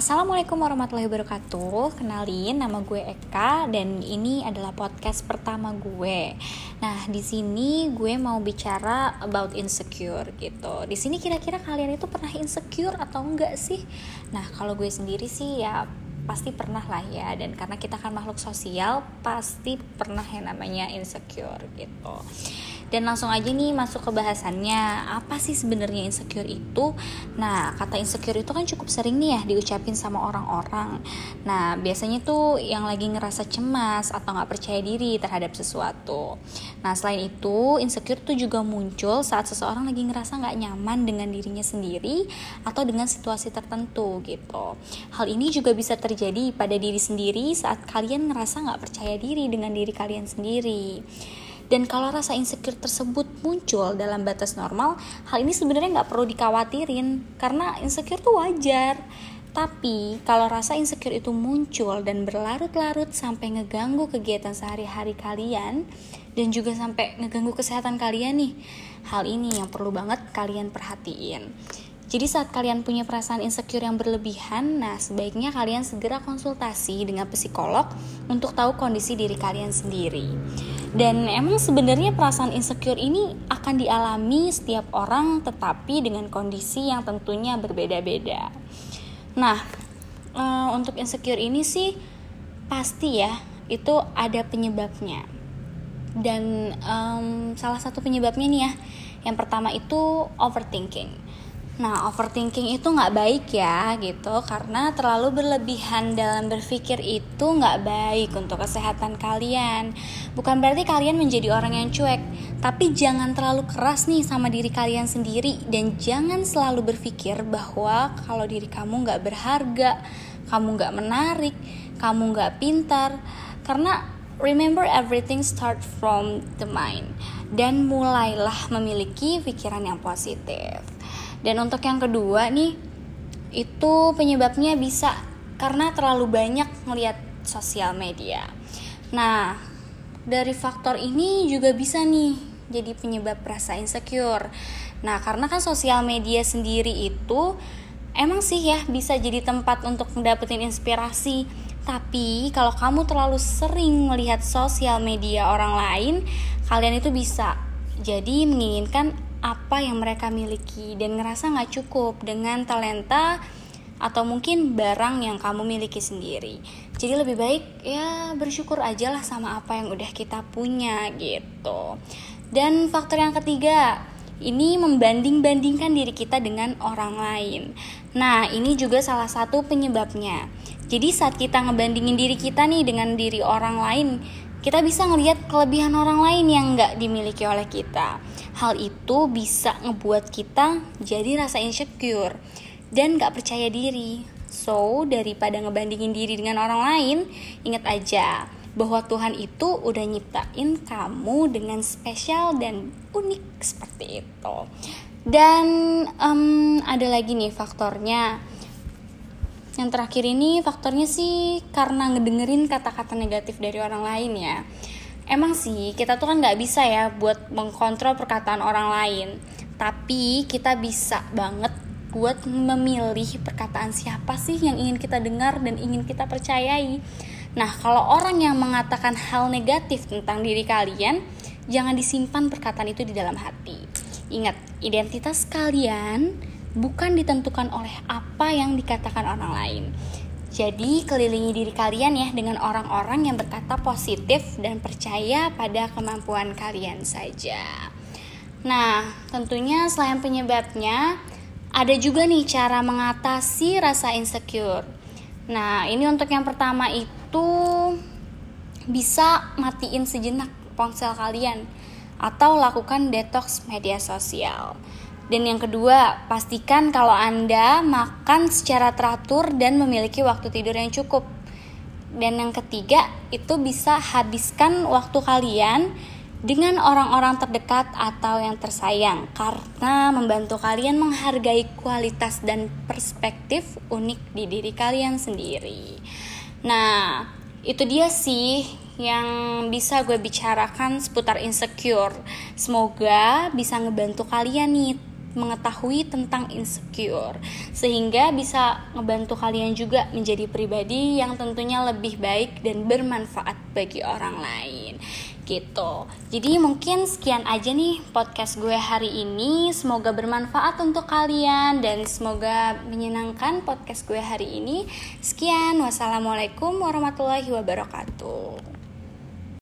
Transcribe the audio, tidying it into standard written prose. Assalamualaikum warahmatullahi wabarakatuh. Kenalin, nama gue Eka dan ini adalah podcast pertama gue. Nah, di sini gue mau bicara about insecure gitu. Di sini kira-kira kalian itu pernah insecure atau enggak sih? Nah, kalau gue sendiri sih ya pasti pernah lah ya, dan karena kita kan makhluk sosial pasti pernah yang namanya insecure gitu. Dan langsung aja nih masuk ke bahasannya, apa sih sebenarnya insecure itu? Nah, kata insecure itu kan cukup sering nih ya diucapin sama orang-orang. Nah, biasanya tuh yang lagi ngerasa cemas atau gak percaya diri terhadap sesuatu. Nah, selain itu insecure tuh juga muncul saat seseorang lagi ngerasa gak nyaman dengan dirinya sendiri atau dengan situasi tertentu gitu. Hal ini juga bisa terjadi pada diri sendiri saat kalian ngerasa gak percaya diri dengan diri kalian sendiri. Dan kalau rasa insecure tersebut muncul dalam batas normal, hal ini sebenarnya gak perlu dikhawatirin karena insecure tuh wajar. Tapi kalau rasa insecure itu muncul dan berlarut-larut sampai ngeganggu kegiatan sehari-hari kalian dan juga sampai ngeganggu kesehatan kalian nih, hal ini yang perlu banget kalian perhatiin. Jadi saat kalian punya perasaan insecure yang berlebihan, nah sebaiknya kalian segera konsultasi dengan psikolog untuk tahu kondisi diri kalian sendiri. Dan emang sebenarnya perasaan insecure ini akan dialami setiap orang, tetapi dengan kondisi yang tentunya berbeda-beda. Nah, untuk insecure ini sih pasti ya, itu ada penyebabnya. Dan salah satu penyebabnya nih ya, yang pertama itu overthinking. Nah, overthinking itu nggak baik ya gitu, karena terlalu berlebihan dalam berpikir itu nggak baik untuk kesehatan kalian. Bukan berarti kalian menjadi orang yang cuek, tapi jangan terlalu keras nih sama diri kalian sendiri dan jangan selalu berpikir bahwa kalau diri kamu nggak berharga, kamu nggak menarik, kamu nggak pintar, karena remember everything start from the mind dan mulailah memiliki pikiran yang positif. Dan untuk yang kedua nih, itu penyebabnya bisa karena terlalu banyak ngelihat sosial media. Nah, dari faktor ini juga bisa nih jadi penyebab rasa insecure. Nah, karena kan sosial media sendiri itu emang sih ya bisa jadi tempat untuk mendapetin inspirasi. Tapi kalau kamu terlalu sering melihat sosial media orang lain, kalian itu bisa jadi menginginkan apa yang mereka miliki dan ngerasa gak cukup dengan talenta atau mungkin barang yang kamu miliki sendiri. Jadi lebih baik ya bersyukur aja lah sama apa yang udah kita punya gitu. Dan faktor yang ketiga, ini membanding-bandingkan diri kita dengan orang lain. Nah, ini juga salah satu penyebabnya. Jadi saat kita ngebandingin diri kita nih dengan diri orang lain, kita bisa ngelihat kelebihan orang lain yang gak dimiliki oleh kita. Hal itu bisa ngebuat kita jadi rasa insecure dan gak percaya diri. So, daripada ngebandingin diri dengan orang lain, ingat aja bahwa Tuhan itu udah nyiptain kamu dengan spesial dan unik seperti itu. Dan ada lagi nih faktornya. Yang terakhir ini faktornya sih karena ngedengerin kata-kata negatif dari orang lain ya. Emang sih kita tuh kan gak bisa ya buat mengkontrol perkataan orang lain, tapi kita bisa banget buat memilih perkataan siapa sih yang ingin kita dengar dan ingin kita percayai. Nah, kalau orang yang mengatakan hal negatif tentang diri kalian, jangan disimpan perkataan itu di dalam hati. Ingat, identitas kalian bukan ditentukan oleh apa yang dikatakan orang lain. Jadi kelilingi diri kalian ya dengan orang-orang yang berkata positif dan percaya pada kemampuan kalian saja. Nah, tentunya selain penyebabnya, ada juga nih cara mengatasi rasa insecure. Nah, ini untuk yang pertama itu bisa matiin sejenak ponsel kalian atau lakukan detox media sosial. Dan yang kedua, pastikan kalau Anda makan secara teratur dan memiliki waktu tidur yang cukup. Dan yang ketiga, itu bisa habiskan waktu kalian dengan orang-orang terdekat atau yang tersayang, karena membantu kalian menghargai kualitas dan perspektif unik di diri kalian sendiri. Nah, itu dia sih yang bisa gue bicarakan seputar insecure. Semoga bisa ngebantu kalian nih mengetahui tentang insecure, sehingga bisa ngebantu kalian juga menjadi pribadi yang tentunya lebih baik dan bermanfaat bagi orang lain gitu. Jadi mungkin sekian aja nih podcast gue hari ini. Semoga bermanfaat untuk kalian dan semoga menyenangkan podcast gue hari ini. Sekian, wassalamualaikum warahmatullahi wabarakatuh.